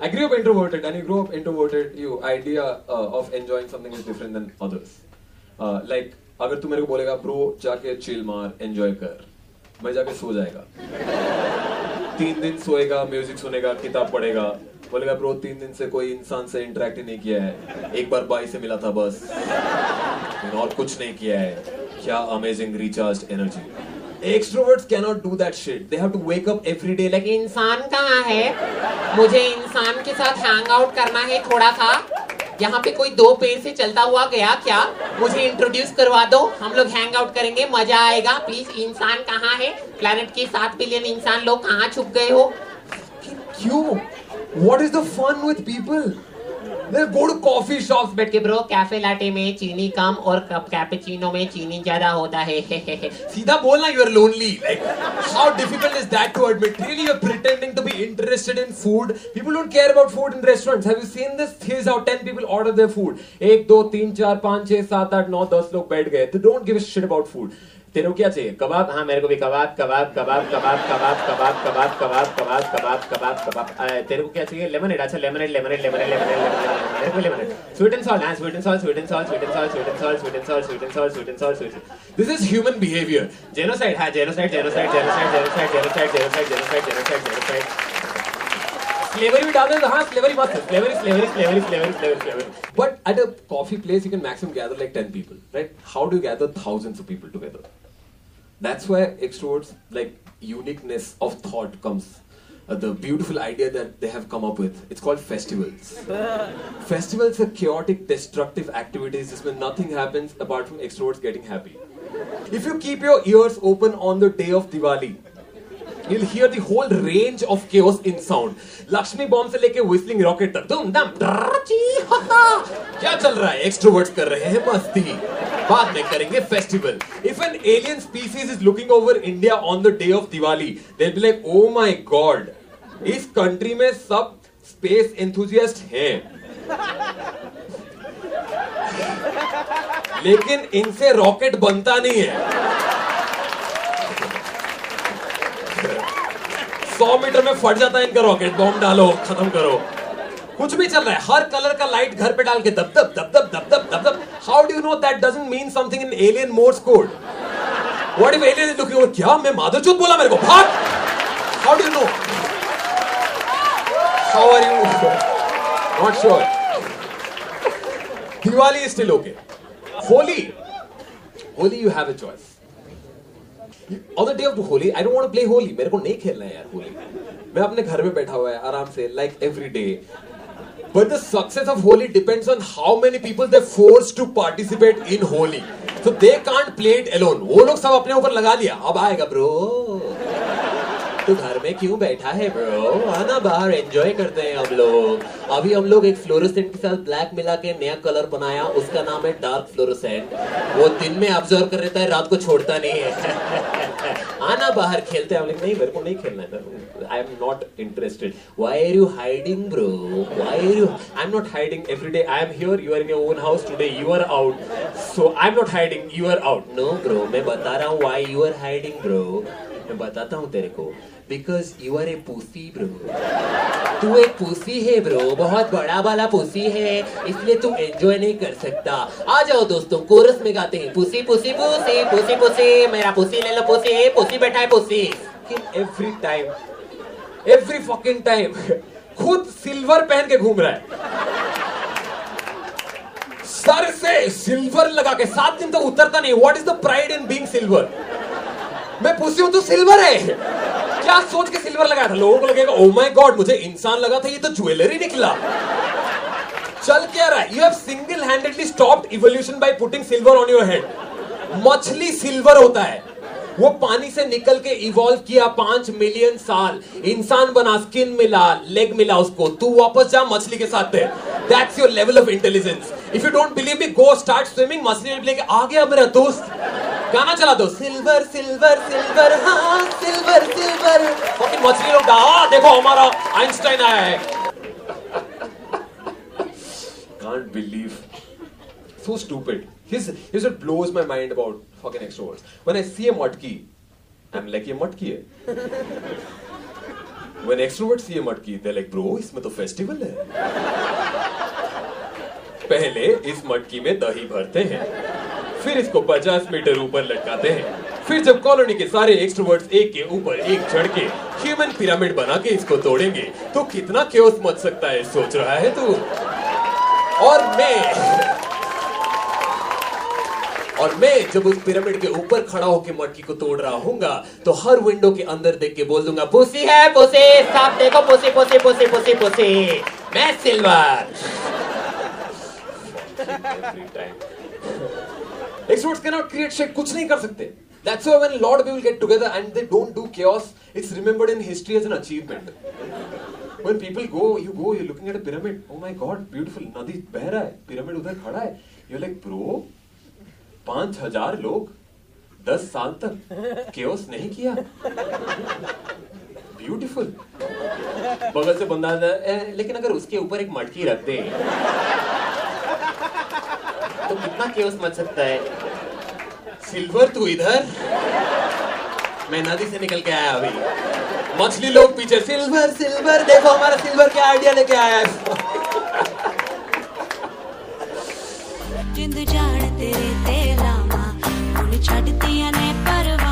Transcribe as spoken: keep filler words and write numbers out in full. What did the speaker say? I grew up introverted, and you grew up introverted, your idea uh, of enjoying something is different than others. Uh, like, अगर तू मेरे को बोलेगा, bro, जाके chill मार, enjoy कर, मैं जाके सो जाएगा। तीन दिन सोएगा, music सुनेगा, किताब पढ़ेगा। बोलेगा, bro, तीन दिन से कोई इंसान से interact ही नहीं किया है। एक बार बाई से मिला था बस, और कुछ नहीं किया है। क्या amazing recharged energy. Extroverts cannot do that shit. They have to wake up every day like इंसान कहाँ है? मुझे इंसान के साथ hang out करना है थोड़ा सा. यहाँ पे कोई दो पेड़ से चलता हुआ गया क्या? मुझे introduce करवा दो. हम लोग hang out करेंगे. मजा आएगा. Please इंसान कहाँ है? Planet के सात billion इंसान लोग कहाँ छुप गए हो? क्यों? What is the fun with people? They'll go to coffee shops. बैठ के bro, cafe latte में चीनी कम और cappuccino में चीनी ज़्यादा होता है. सीधा बोलना you're lonely. Like, how difficult is that to admit? Really, you're pretending to be interested in food. People don't care about food in restaurants. Have you seen this? Here's how ten people order their food. एक, दो, तीन, चार, पांच, छः, सात, आठ, नौ, दस लोग बैठ गए. They don't give a shit about food. तेरे को क्या चाहिए? कबाब? हाँ, मेरे को भी कबाब, कबाब, कबाब, कबाब, कबाब, कबाब, कबाब, कबाब, कबाब, कबाब, कबाब, कबाब। तेरे को क्या चाहिए? लेमनेड? अच्छा, lemonade, lemonade, lemonade, lemonade, lemonade. मेरे को लेमनेड। Sweet and salt, हाँ, sweet and salt, sweet and salt, sweet and salt, sweet and salt, sweet and salt, sweet and salt, sweet and salt, sweet and salt. This is human behavior. Genocide, हाँ, genocide, genocide, genocide, genocide, genocide, genocide, genocide, genocide, genocide. Slavery भी डालते हैं, हाँ, slavery मस्त है, slavery, slavery, slavery, slavery, slavery, slavery. But at a coffee place, you can maximum gather like ten people, right? How do you gather thousands of people together? That's where extroverts, like, uniqueness of thought comes. Uh, the beautiful idea that they have come up with. It's called festivals. Festivals are chaotic, destructive activities. It's when nothing happens apart from extroverts getting happy. If you keep your ears open on the day of Diwali, you'll hear the whole range of chaos in sound. Lakshmi bomb se leke whistling rocket tak. Dum dum. Kya chal raha hai? Extroverts kar rahe hain masti. बाद में करेंगे festival. If an alien species is looking over India on the day of Diwali, they'll be like, oh my god, इस country में सब space enthusiast हैं, लेकिन इनसे rocket बनता नहीं है. सौ मीटर में फट जाता है इनका rocket. Bomb डालो, खत्म करो. कुछ भी चल रहा है. हर कलर का लाइट घर पे डाल के दब दब दब दब दब दब दब दब. How do you know that doesn't mean something in alien Morse code? What if alien is looking over? क्या मैं माधुर्चोत बोला मेरे को? भाग! How do you know? How are you? Not sure. Diwali is still okay. Holi, Holi you have a choice. On the day of Holi, I don't want to play Holi. मेरे को नहीं खेलना है यार Holi. मैं अपने घर में बैठा हुआ है आराम से, like every day. But the success of Holi depends on how many people they're forced to participate in Holi. So they can't play it alone. वो लोग सब अपने ऊपर लगा लिया. अब आएगा bro. तू घर में क्यों बैठा है bro? आना बाहर enjoy करते हैं हम लोग. अभी हम लोग एक fluorescent के साथ black मिला के नया color बनाया. उसका नाम है dark fluorescent. वो दिन में absorb कर रहता है, रात को छोड़ता नहीं है. आना बाहर खेलते हैं. हम लोग नहीं, मेरे को नहीं खेलना है. I am not interested. Why are you hiding, bro? Why are you? I am not hiding. Every day I am here. You are in your own house. Today you are out. So I am not hiding. You are out. No, bro. मैं बता रहा हूँ why you are hiding, bro. मैं बताता हूँ तेरे को. Because you are a pussy, bro. तू एक pussy है, bro. बहुत बड़ा वाला pussy है. इसलिए तू enjoy नहीं कर सकता. आ जाओ दोस्तों, chorus में गाते हैं. Pussy, pussy, pussy, pussy, pussy. मेरा pussy ले लो, pussy. Pussy बैठा है, pussy. Every time. Every fucking time, खुद सिल्वर पहन के घूम रहा है. सर से सिल्वर लगा के सात दिन तक तो उतरता नहीं. What is the pride in being silver? मैं पूछती हूँ तो सिल्वर है. क्या सोच के सिल्वर लगाया था? लोगों को लगेगा oh my god, मुझे इंसान लगा था, ये तो ज्वेलरी निकला. चल क्या रहा है? You have single-handedly stopped evolution by putting silver on your head. मछली सिल्वर होता है. वो पानी से निकल के इवॉल्व किया पांच मिलियन साल. इंसान बना, स्किन मिला, लेग मिला उसको. तू वापस जा मछली के साथ है. That's your level of intelligence. If you don't believe me, go start swimming. मछली में लेके आ गया मेरा दोस्त. गाना चला दो. सिल्वर सिल्वर सिल्वर, हाँ सिल्वर सिल्वर. लेकिन मछली लोग हाँ, देखो हमारा आइंस्टाइन आया है. Can't believe. So stupid. Here's, here's what blows my mind about fucking extroverts. When I see a matki, I'm like, ये matki है. When extroverts see a matki, they're like, bro, इसमें तो festival है. पहले इस मटकी में दही भरते हैं, फिर इसको पचास मीटर ऊपर लटकाते हैं, फिर जब कॉलोनी के सारे एक्सट्रोवर्ट्स एक के ऊपर एक चढ़ के ह्यूमन पिरामिड बना के इसको तोड़ेंगे, तो कितना केओस मच सकता है, सोच रहा है तू? और मैं और मैं जब उस पिरामिड के ऊपर खड़ा होकर मटकी को तोड़ रहा हूँगा तो हर विंडो के अंदर देख के बोल दूंगा, पुसी है पुसी, साफ देखो pussy pussy pussy pussy pussy, मैं silver. Experts cannot create shit, कुछ नहीं कर सकते. That's why when a lot of people get together and they don't do chaos, it's remembered in history as an achievement. When people go, you go, you're looking at a pyramid. Oh my God, beautiful. नदी बह रहा है, pyramid उधर खड़ा है. You're like, bro. पांच हजार लोग दस साल तक केओस नहीं किया. ब्यूटीफुल. बगल से बंदा है, लेकिन अगर उसके ऊपर एक मटकी रख दे तो कितना केओस मच सकता है. सिल्वर तू इधर, मैं नदी से निकल के आया. अभी मछली लोग पीछे, सिल्वर सिल्वर, देखो हमारा सिल्वर क्या आइडिया लेके आया है. जिंद जान तेरे तेला मां उन्हें छड़तियां ने परवा